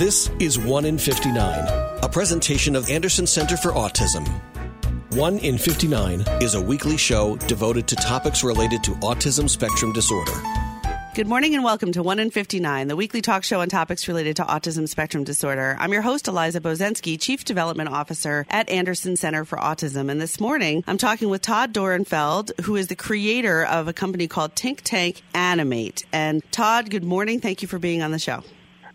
This is 1 in 59, a presentation of Anderson Center for Autism. 1 in 59 is a weekly show devoted to topics related to autism spectrum disorder. Good morning and welcome to 1 in 59, the weekly talk show on topics related to autism spectrum disorder. I'm your host, Eliza Bozensky, Chief Development Officer at Anderson Center for Autism. And this morning, I'm talking with Todd Dorenfeld, who is the creator of a company called Think Tank Animate. And Todd, good morning. Thank you for being on the show.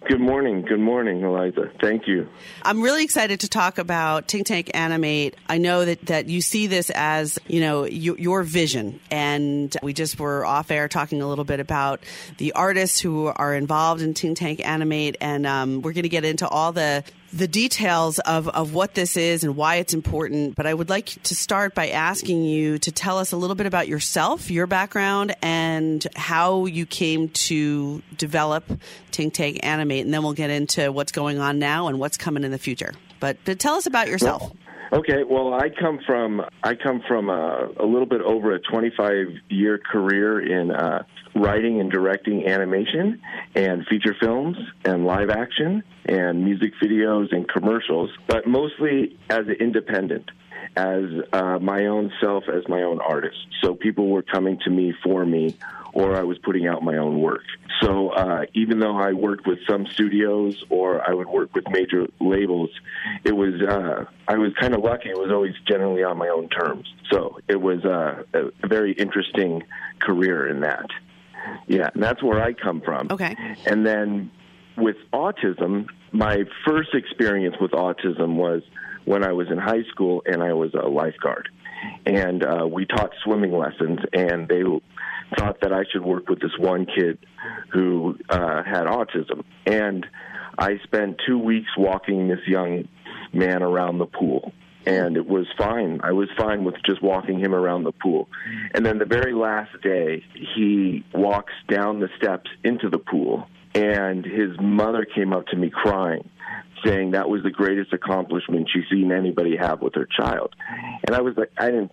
Good morning. Good morning, Eliza. Thank you. I'm really excited to talk about Think Tank Animate. I know that you see this as, your vision. And we just were off air talking a little bit about the artists who are involved in Think Tank Animate. And we're going to get into all the details of what this is and why it's important. But I would like to start by asking you to tell us a little bit about yourself, your background, and how you came to develop Think Tank Animate. And then we'll get into what's going on now and what's coming in the future. But tell us about yourself. Well, I come from a little bit over a 25-year career in writing and directing animation and feature films and live action and music videos and commercials, but mostly as an independent, as my own self, as my own artist. So people were coming to me for me, or I was putting out my own work. So even though I worked with some studios or I would work with major labels, it was I was kind of lucky. It was always generally on my own terms. So it was a very interesting career in that. Yeah, and that's where I come from. Okay. And then with autism, my first experience with autism was when I was in high school and I was a lifeguard. And we taught swimming lessons, and they thought that I should work with this one kid who had autism. And I spent 2 weeks walking this young man around the pool, and it was fine. I was fine with just walking him around the pool. And then the very last day, he walks down the steps into the pool, and his mother came up to me crying, saying that was the greatest accomplishment she's seen anybody have with her child. And I was like, I'm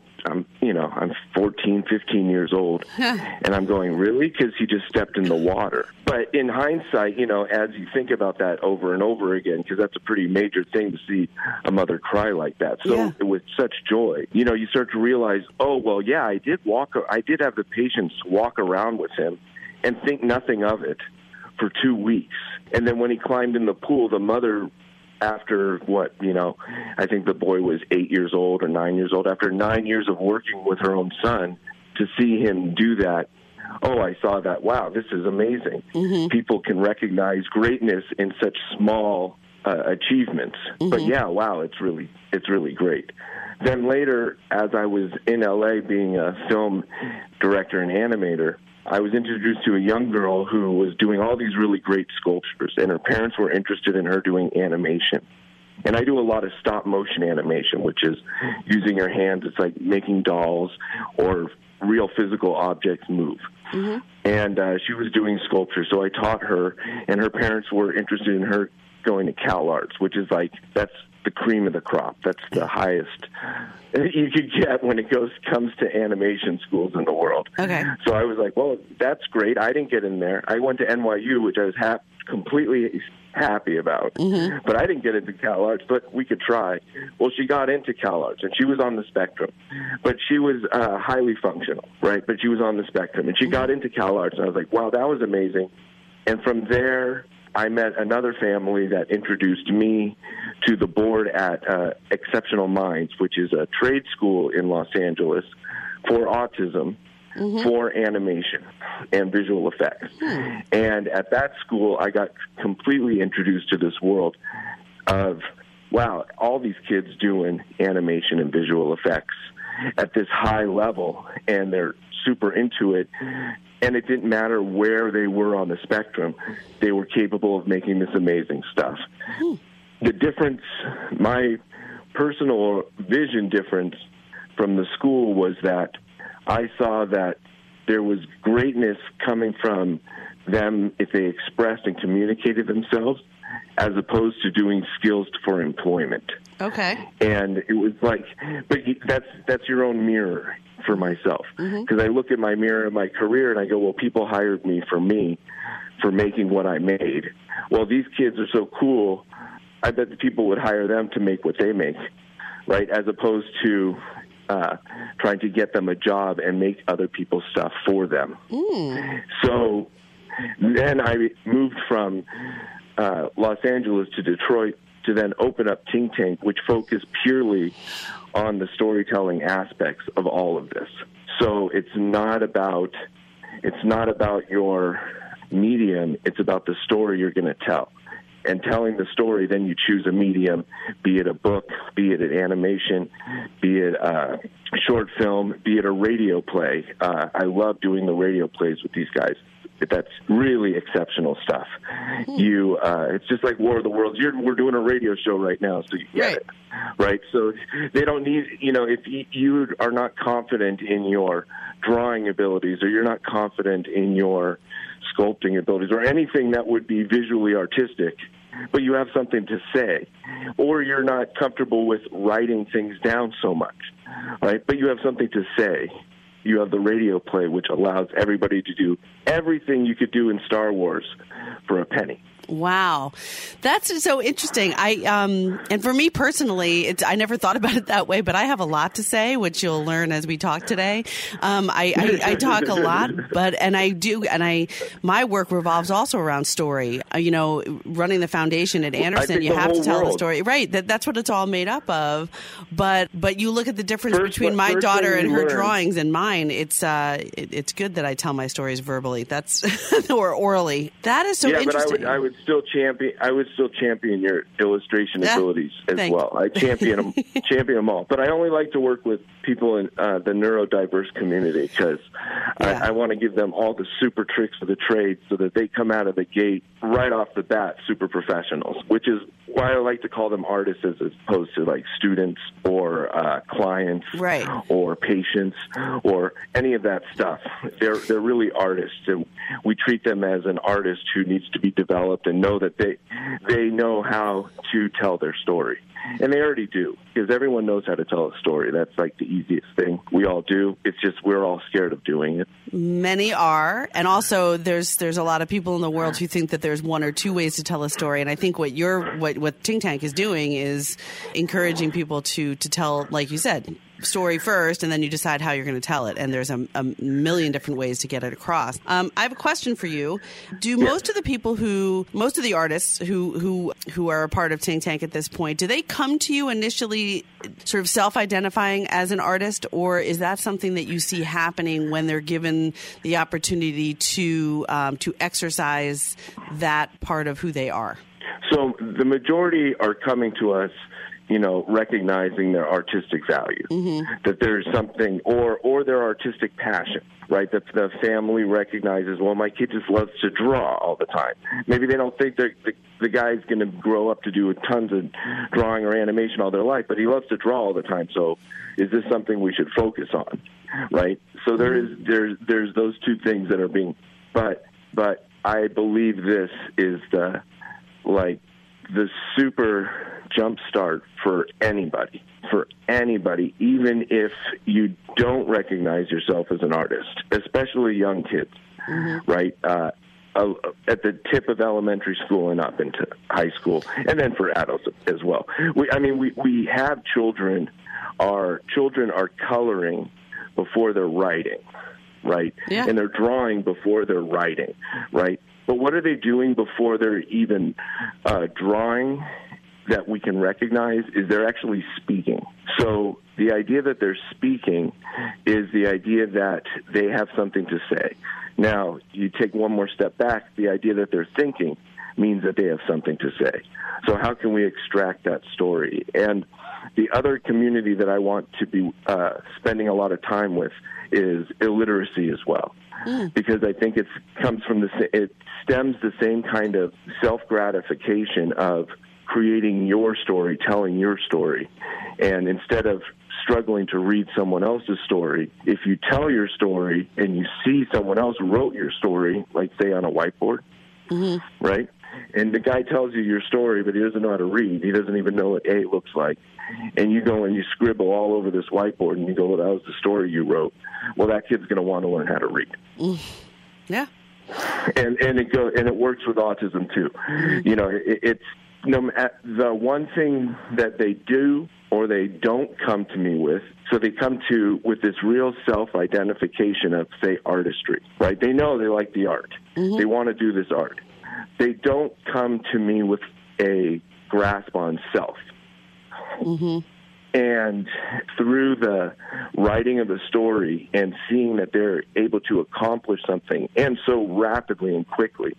14, 15 years old, and I'm going, really? Because he just stepped in the water. But in hindsight, as you think about that over and over again, because that's a pretty major thing to see a mother cry like that. So with such joy, you start to realize, I did have the patience walk around with him and think nothing of it for 2 weeks. And then when he climbed in the pool, the mother, after I think the boy was 8 years old or 9 years old, after 9 years of working with her own son, to see him do that, I saw that, wow, this is amazing. Mm-hmm. People can recognize greatness in such small achievements. Mm-hmm. But it's really great. Then later, as I was in LA being a film director and animator, I was introduced to a young girl who was doing all these really great sculptures, and her parents were interested in her doing animation. And I do a lot of stop-motion animation, which is using your hands. It's like making dolls or real physical objects move. Mm-hmm. And she was doing sculpture, so I taught her, and her parents were interested in her going to Cal Arts, which is that's the cream of the crop. That's the highest you could get when it comes to animation schools in the world. Okay. So I was like, well, that's great. I didn't get in there. I went to NYU, which I was completely happy about. Mm-hmm. But I didn't get into Cal Arts, but we could try. Well, she got into Cal Arts, and she was on the spectrum. But she was highly functional, right? But she was on the spectrum. And she got into Cal Arts, and I was like, wow, that was amazing. And from there, I met another family that introduced me to the board at Exceptional Minds, which is a trade school in Los Angeles for autism, mm-hmm. for animation and visual effects. Hmm. And at that school, I got completely introduced to this world of, wow, all these kids doing animation and visual effects at this high level, and they're super into it, and it didn't matter where they were on the spectrum, they were capable of making this amazing stuff. Hmm. The difference, my personal vision difference from the school, was that I saw that there was greatness coming from them if they expressed and communicated themselves, as opposed to doing skills for employment. Okay. And it was like, but that's your own mirror for myself. Because mm-hmm. I look at my mirror in my career and I go, well, people hired me for me. for making what I made. Well, these kids are so cool, I bet the people would hire them to make what they make, right? As opposed to trying to get them a job and make other people's stuff for them. So then I moved from Los Angeles to Detroit to then open up Think Tank, which focused purely on the storytelling aspects of all of this. So it's not about your medium, it's about the story you're going to tell. And telling the story, then you choose a medium, be it a book, be it an animation, be it a short film, be it a radio play. I love doing the radio plays with these guys. That's really exceptional stuff. It's just like War of the Worlds. We're doing a radio show right now, so you get it, right? So they don't need, if you are not confident in your drawing abilities or you're not confident in your sculpting abilities or anything that would be visually artistic, but you have something to say, or you're not comfortable with writing things down so much, right? But you have something to say. You have the radio play, which allows everybody to do everything you could do in Star Wars for a penny. Wow, that's so interesting. And for me personally, I never thought about it that way, but I have a lot to say, which you'll learn as we talk today. I talk a lot, my work revolves also around story. Running the foundation at Anderson, you have to tell the story, right? That's what it's all made up of. But you look at the difference between my daughter and her drawings and mine. It's good that I tell my stories verbally. That's or orally. That is so interesting. But I would still champion your illustration abilities as well. I champion them all. But I only like to work with people in the neurodiverse community because I want to give them all the super tricks of the trade so that they come out of the gate right off the bat super professionals, which is why I like to call them artists as opposed to like students or clients or patients or any of that stuff. They're really artists, and we treat them as an artist who needs to be developed and know that they know how to tell their story. And they already do, because everyone knows how to tell a story. That's like the easiest thing. We all do. It's just we're all scared of doing it. Many are. And also there's a lot of people in the world who think that there's one or two ways to tell a story. And I think what Think Tank is doing is encouraging people to tell, like you said, story first, and then you decide how you're going to tell it. And there's a million different ways to get it across. I have a question for you. Do most of the people most of the artists who are a part of Think Tank at this point, do they come to you initially sort of self-identifying as an artist, or is that something that you see happening when they're given the opportunity to exercise that part of who they are? So the majority are coming to us recognizing their artistic value, that there's something, or their artistic passion, right? That the family recognizes, well, my kid just loves to draw all the time. Maybe they don't think the guy's going to grow up to do tons of drawing or animation all their life, but he loves to draw all the time, so is this something we should focus on, right? So there's those two things that are being, but I believe this is the super jumpstart for anybody, even if you don't recognize yourself as an artist, especially young kids, right? At the tip of elementary school and up into high school, and then for adults as well. We have children. Our children are coloring before they're writing, right? Yeah. And they're drawing before they're writing, right? But what are they doing before they're even drawing? That we can recognize is they're actually speaking. So the idea that they're speaking is the idea that they have something to say. Now, you take one more step back, the idea that they're thinking means that they have something to say. So how can we extract that story? And the other community that I want to be spending a lot of time with is illiteracy as well, because I think it stems the same kind of self-gratification of creating your story, telling your story. And instead of struggling to read someone else's story, if you tell your story and you see someone else wrote your story, like say on a whiteboard, right? And the guy tells you your story, but he doesn't know how to read. He doesn't even know what A looks like. And you go and you scribble all over this whiteboard and you go, well, that was the story you wrote. Well, that kid's going to want to learn how to read. Yeah. And it works with autism too. You know, the one thing that they do or they don't come to me with, so they come to with this real self-identification of, say, artistry, right? They know they like the art. Mm-hmm. They want to do this art. They don't come to me with a grasp on self. Mm-hmm. And through the writing of the story and seeing that they're able to accomplish something, and so rapidly and quickly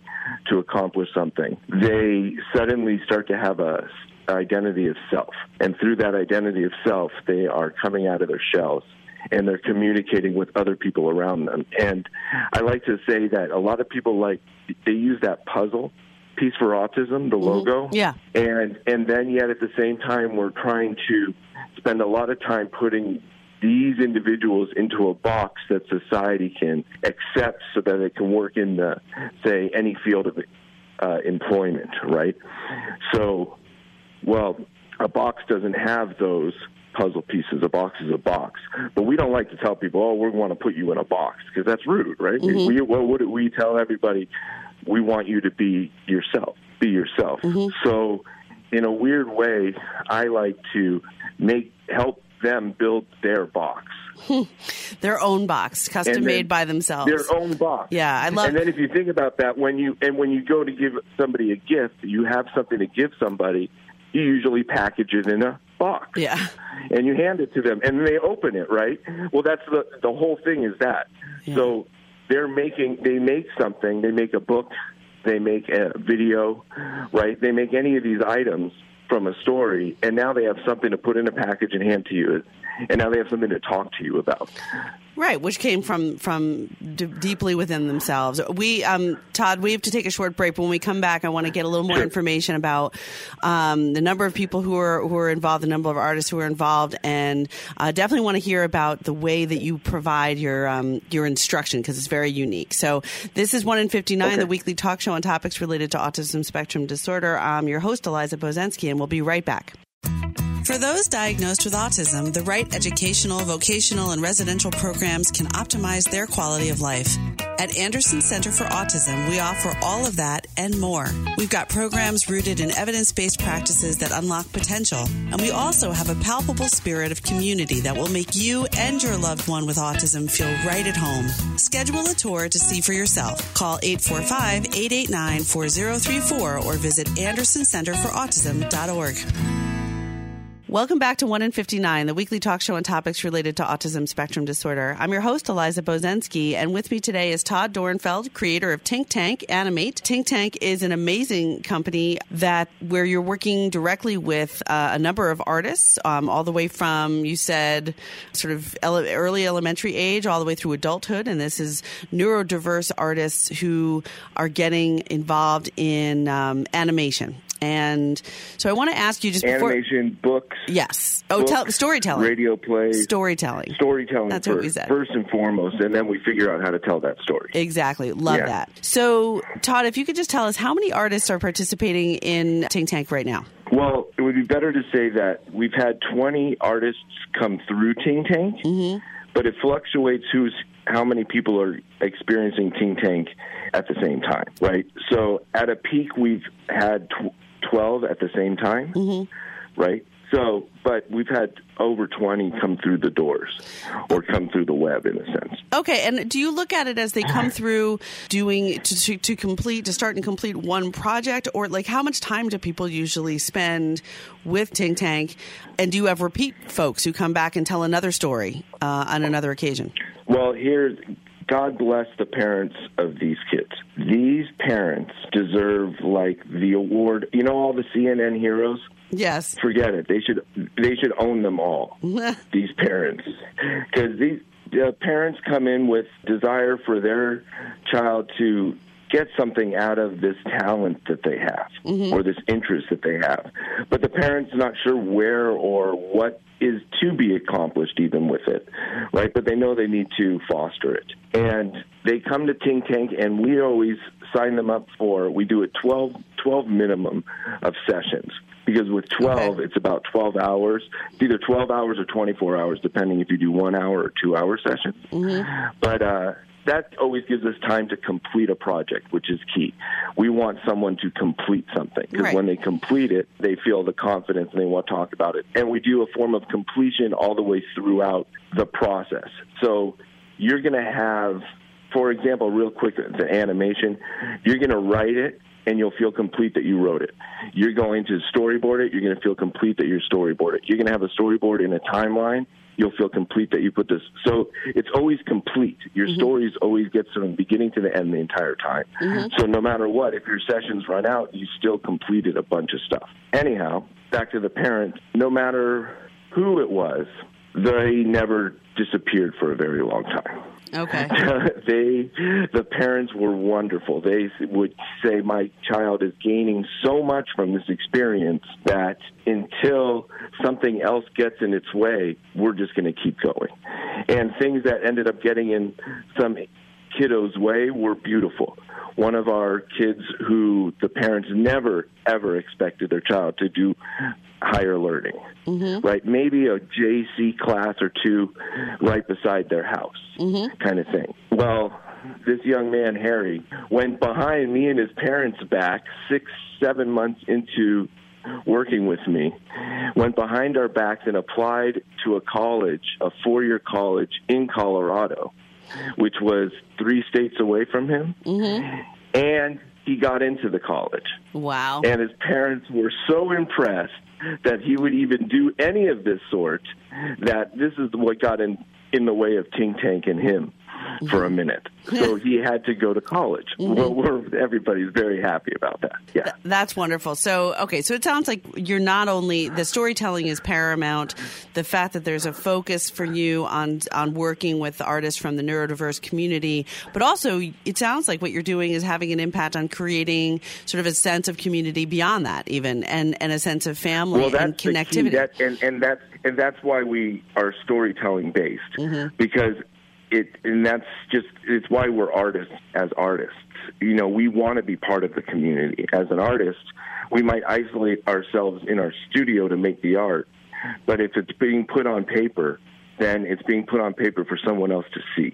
to accomplish something, they suddenly start to have a identity of self. And through that identity of self, they are coming out of their shells, and they're communicating with other people around them. And I like to say that a lot of people, they use that puzzle piece for autism, the logo. Yeah. And then yet at the same time, we're trying to spend a lot of time putting these individuals into a box that society can accept so that it can work in, say, any field of employment, right? So, a box doesn't have those puzzle pieces. A box is a box. But we don't like to tell people, we want to put you in a box, because that's rude, right? Mm-hmm. What would we tell everybody? We want you to be yourself. Be yourself. Mm-hmm. So in a weird way, I like to help them build their box. Their own box, custom made by themselves. Their own box. Yeah, I love it. And then if you think about that, when you go to give somebody a gift, you have something to give somebody, you usually package it in a box. Yeah. And you hand it to them, and they open it, right? Well, that's the whole thing is that. Yeah. So they make something, they make a book, they make a video, right? They make any of these items from a story, and now they have something to put in a package and hand to you, and now they have something to talk to you about. Right, which came from deeply within themselves. Todd, we have to take a short break. When we come back, I want to get a little more information about the number of people who are involved, the number of artists who are involved, and definitely want to hear about the way that you provide your instruction, because it's very unique. So this is 1 in 59, the weekly talk show on topics related to autism spectrum disorder. I'm your host, Eliza Bozensky, and we'll be right back. For those diagnosed with autism, the right educational, vocational, and residential programs can optimize their quality of life. At Anderson Center for Autism, we offer all of that and more. We've got programs rooted in evidence-based practices that unlock potential, and we also have a palpable spirit of community that will make you and your loved one with autism feel right at home. Schedule a tour to see for yourself. Call 845-889-4034 or visit andersoncenterforautism.org. Welcome back to 1 in 59, the weekly talk show on topics related to autism spectrum disorder. I'm your host, Eliza Bozensky, and with me today is Todd Dorenfeld, creator of Think Tank Animate. Think Tank is an amazing company where you're working directly with a number of artists, all the way from, you said, sort of early elementary age, all the way through adulthood. And this is neurodiverse artists who are getting involved in animation. And so I want to ask you just before... Animation, books. Yes. Oh, storytelling. Radio plays. Storytelling. That's what we said. First and foremost, and then we figure out how to tell that story. Exactly. Love that. So, Todd, if you could just tell us how many artists are participating in Think Tank right now? Well, it would be better to say that we've had 20 artists come through Think Tank, but it fluctuates how many people are experiencing Think Tank at the same time, right? So at a peak, we've had 12 at the same time, right? So, but we've had over 20 come through the doors or come through the web in a sense. Okay, and do you look at it as they come through doing to start and complete one project, or like how much time do people usually spend with Think Tank? And do you have repeat folks who come back and tell another story on another occasion? Well, here's... God bless the parents of these kids. These parents deserve, the award. You know all the CNN heroes? Yes. Forget it. They should own them all, these parents. Because these parents come in with desire for their child to get something out of this talent that they have or this interest that they have. But the parent's not sure where or what is to be accomplished even with it, right? But they know they need to foster it. And they come to Think Tank, and we always sign them up we do a 12 minimum of sessions. Because with 12, it's about 12 hours. It's either 12 hours or 24 hours, depending if you do 1 hour or 2 hour sessions. But that always gives us time to complete a project, which is key. We want someone to complete something, because when they complete it, they feel the confidence and they want to talk about it. And we do a form of completion all the way throughout the process. So you're going to have, for example, real quick, the animation, you're going to write it, and you'll feel complete that you wrote it. You're going to storyboard it. You're going to feel complete that you storyboarded it. You're going to have a storyboard in a timeline. You'll feel complete that you put this. So it's always complete. Your stories always get from beginning to the end the entire time. So no matter what, if your sessions run out, you still completed a bunch of stuff. Anyhow, back to the parents, no matter who it was, they never disappeared for a very long time. Okay. The parents were wonderful. They would say, my child is gaining so much from this experience that until something else gets in its way, we're just going to keep going. And things that ended up getting in some kiddo's way were beautiful. One of our kids who the parents never, ever expected their child to do higher learning, right? Maybe a JC class or two right beside their house kind of thing. Well, this young man, Harry, went behind me and his parents' back 6-7 months into working with me, went behind our backs and applied to a college, a four-year college in Colorado, which was 3 states away from him, and he got into the college. Wow. And his parents were so impressed that he would even do any of this sort that this is what got in the way of Think Tank and him for a minute. So he had to go to college. Well, everybody's very happy about that. Yeah. That's wonderful. So, okay, so it sounds like you're not only, the storytelling is paramount, the fact that there's a focus for you on working with artists from the neurodiverse community, but also it sounds like what you're doing is having an impact on creating sort of a sense of community beyond that even, and a sense of family and connectivity. That's why we are storytelling based, because it's why we're artists as artists. You know, we want to be part of the community. As an artist, we might isolate ourselves in our studio to make the art, but if it's being put on paper, then it's being put on paper for someone else to see.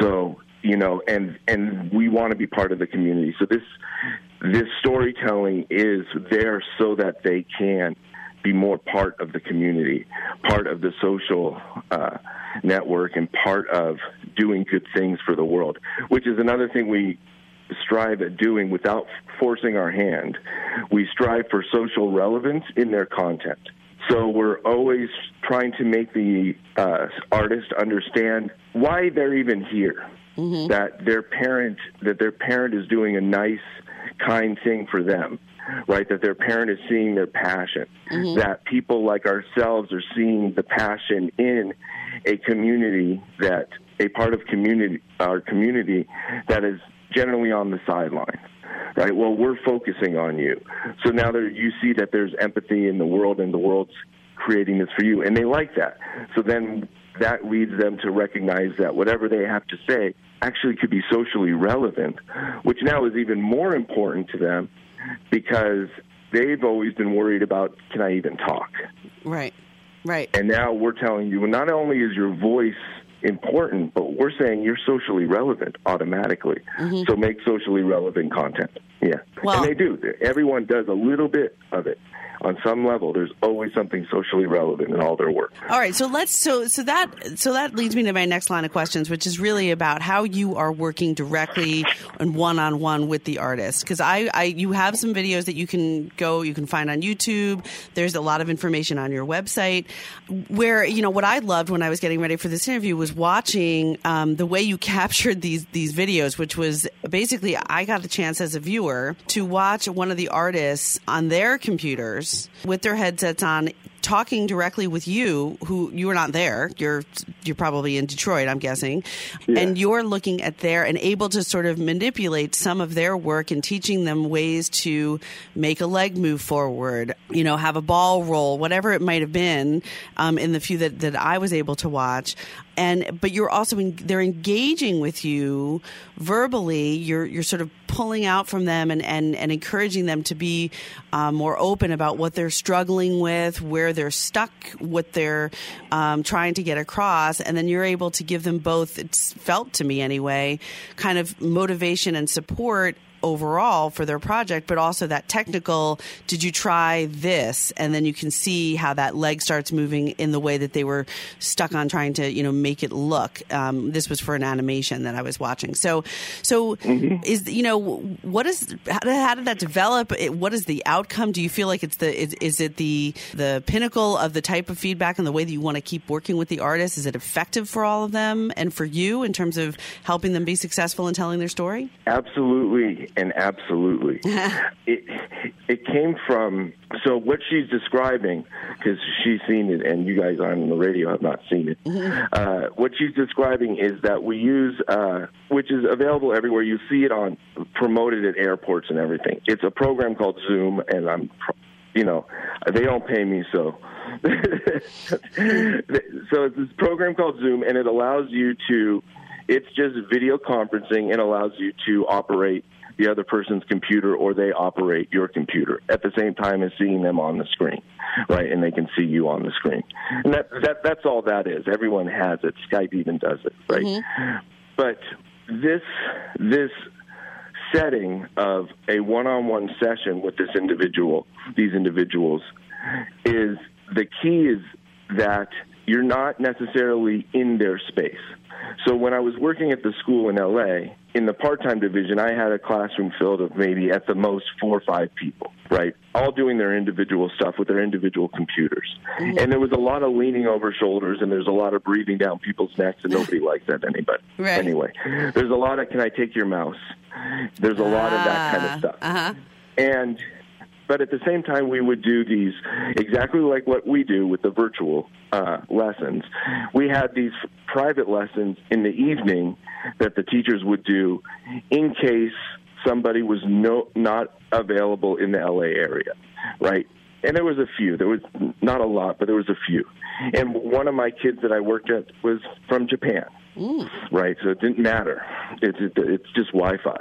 So, you know, and we want to be part of the community. So this storytelling is there so that they can be more part of the community, part of the social network, and part of doing good things for the world, which is another thing we strive at doing without forcing our hand. We strive for social relevance in their content. So we're always trying to make the artist understand why they're even here, that their parent is doing a nice, kind thing for them. Right, that their parent is seeing their passion, that people like ourselves are seeing the passion in a community, that a part of community, our community, that is generally on the sideline. Right, well, we're focusing on you. So now there, you see that there's empathy in the world, and the world's creating this for you, and they like that. So then that leads them to recognize that whatever they have to say actually could be socially relevant, which now is even more important to them, because they've always been worried about, can I even talk? Right. And now we're telling you, well, not only is your voice important, but we're saying you're socially relevant automatically. So make socially relevant content. Yeah. Well, and they do. Everyone does a little bit of it. On some level, there's always something socially relevant in all their work. All right, so that leads me to my next line of questions, which is really about how you are working directly and one-on-one with the artist. Because you have some videos that you can find on YouTube. There's a lot of information on your website. Where, you know, what I loved when I was getting ready for this interview was watching the way you captured these videos, which was basically I got a chance as a viewer to watch one of the artists on their computers with their headsets on, talking directly with you, who you were not there. You're probably in Detroit, I'm guessing. Yeah. And you're looking at their and able to sort of manipulate some of their work and teaching them ways to make a leg move forward, you know, have a ball roll, whatever it might have been in the few that I was able to watch. But you're also they're engaging with you verbally. You're sort of pulling out from them and encouraging them to be more open about what they're struggling with, where they're stuck, what they're trying to get across. And then you're able to give them both, it's felt to me anyway, kind of motivation and support overall for their project, but also that technical, did you try this? And then you can see how that leg starts moving in the way that they were stuck on trying to, you know, make it look. This was for an animation that I was watching. So mm-hmm. is, you know, what is, how did that develop? What is the outcome? Do you feel like it's is it the pinnacle of the type of feedback and the way that you want to keep working with the artist? Is it effective for all of them and for you in terms of helping them be successful in telling their story? Absolutely. And absolutely. It came from, so what she's describing, because she's seen it and you guys on the radio have not seen it. What she's describing is that we use, which is available everywhere. You see it on, promoted at airports and everything. It's a program called Zoom, and I'm, you know, they don't pay me, so. So it's this program called Zoom, and it allows you to, it's just video conferencing and allows you to operate the other person's computer, or they operate your computer at the same time as seeing them on the screen, right? And they can see you on the screen. And that's all that is. Everyone has it. Skype even does it, right? Mm-hmm. But this setting of a one-on-one session with this individual, these individuals, is the key is that you're not necessarily in their space. So when I was working at the school in L.A., in the part-time division, I had a classroom filled of maybe at the most 4 or 5 people, right, all doing their individual stuff with their individual computers. Mm-hmm. And there was a lot of leaning over shoulders, and there's a lot of breathing down people's necks, and nobody likes that anybody. Right. Anyway, there's a lot of, can I take your mouse? There's a lot of that kind of stuff. Uh-huh. But at the same time, we would do these exactly like what we do with the virtual lessons. We had these private lessons in the evening that the teachers would do in case somebody was not available in the L.A. area, right? And there was a few. There was not a lot, but there was a few. And one of my kids that I worked at was from Japan. Ooh. Right? So it didn't matter. It's just Wi-Fi.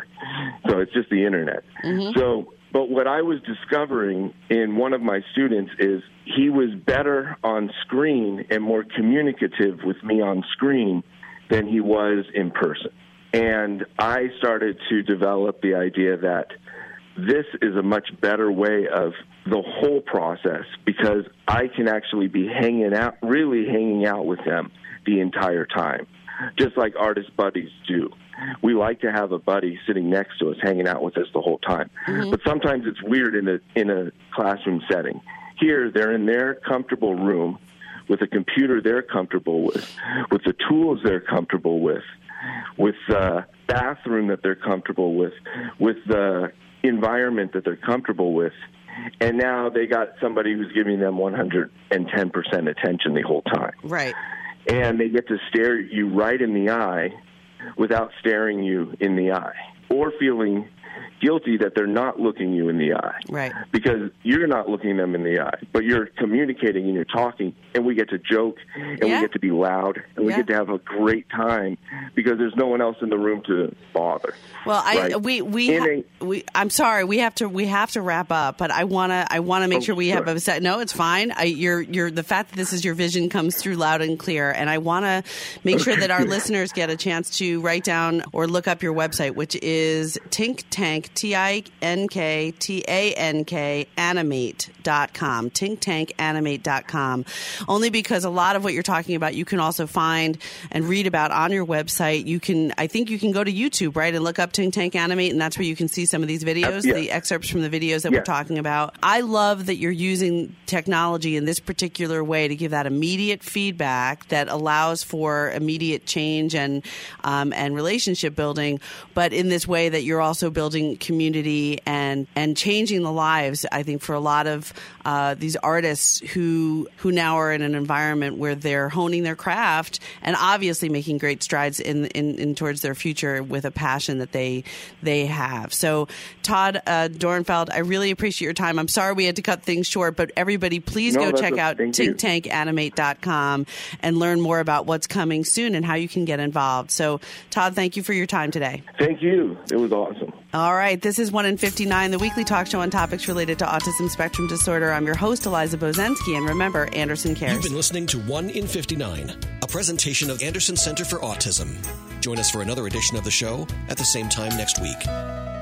So it's just the Internet. Mm-hmm. But what I was discovering in one of my students is he was better on screen and more communicative with me on screen than he was in person. And I started to develop the idea that this is a much better way of the whole process, because I can actually be really hanging out with him the entire time, just like artist buddies do. We like to have a buddy sitting next to us, hanging out with us the whole time. Mm-hmm. But sometimes it's weird in a classroom setting. Here, they're in their comfortable room with a computer they're comfortable with the tools they're comfortable with the bathroom that they're comfortable with the environment that they're comfortable with. And now they got somebody who's giving them 110% attention the whole time. Right. And they get to stare you right in the eye without staring you in the eye or feeling guilty that they're not looking you in the eye. Right. Because you're not looking them in the eye, but you're communicating and you're talking, and we get to joke, and yeah. we get to be loud, and we yeah. get to have a great time because there's no one else in the room to bother. Well, right? I'm sorry, we have to wrap up, but I wanna make sure we have a set. No, it's fine. The fact that this is your vision comes through loud and clear, and I wanna make sure that our listeners get a chance to write down or look up your website, which is Think Tank, TinkTank, animate.com, TinkTankAnimate.com, only because a lot of what you're talking about you can also find and read about on your website. I think you can go to YouTube, right, and look up Think Tank Animate, and that's where you can see some of these videos, yeah. the excerpts from the videos that yeah. we're talking about. I love that you're using technology in this particular way to give that immediate feedback that allows for immediate change and relationship building, but in this way that you're also building community and changing the lives, I think, for a lot of these artists who now are in an environment where they're honing their craft and obviously making great strides in towards their future with a passion that they have. So, Todd Dornfeld, I really appreciate your time. I'm sorry we had to cut things short, but everybody, please go check out TinkTankAnimate.com and learn more about what's coming soon and how you can get involved. So, Todd, thank you for your time today. Thank you. It was awesome. All right. This is 1 in 59, the weekly talk show on topics related to autism spectrum disorder. I'm your host, Eliza Bozensky, and remember, Anderson cares. You've been listening to 1 in 59, a presentation of Anderson Center for Autism. Join us for another edition of the show at the same time next week.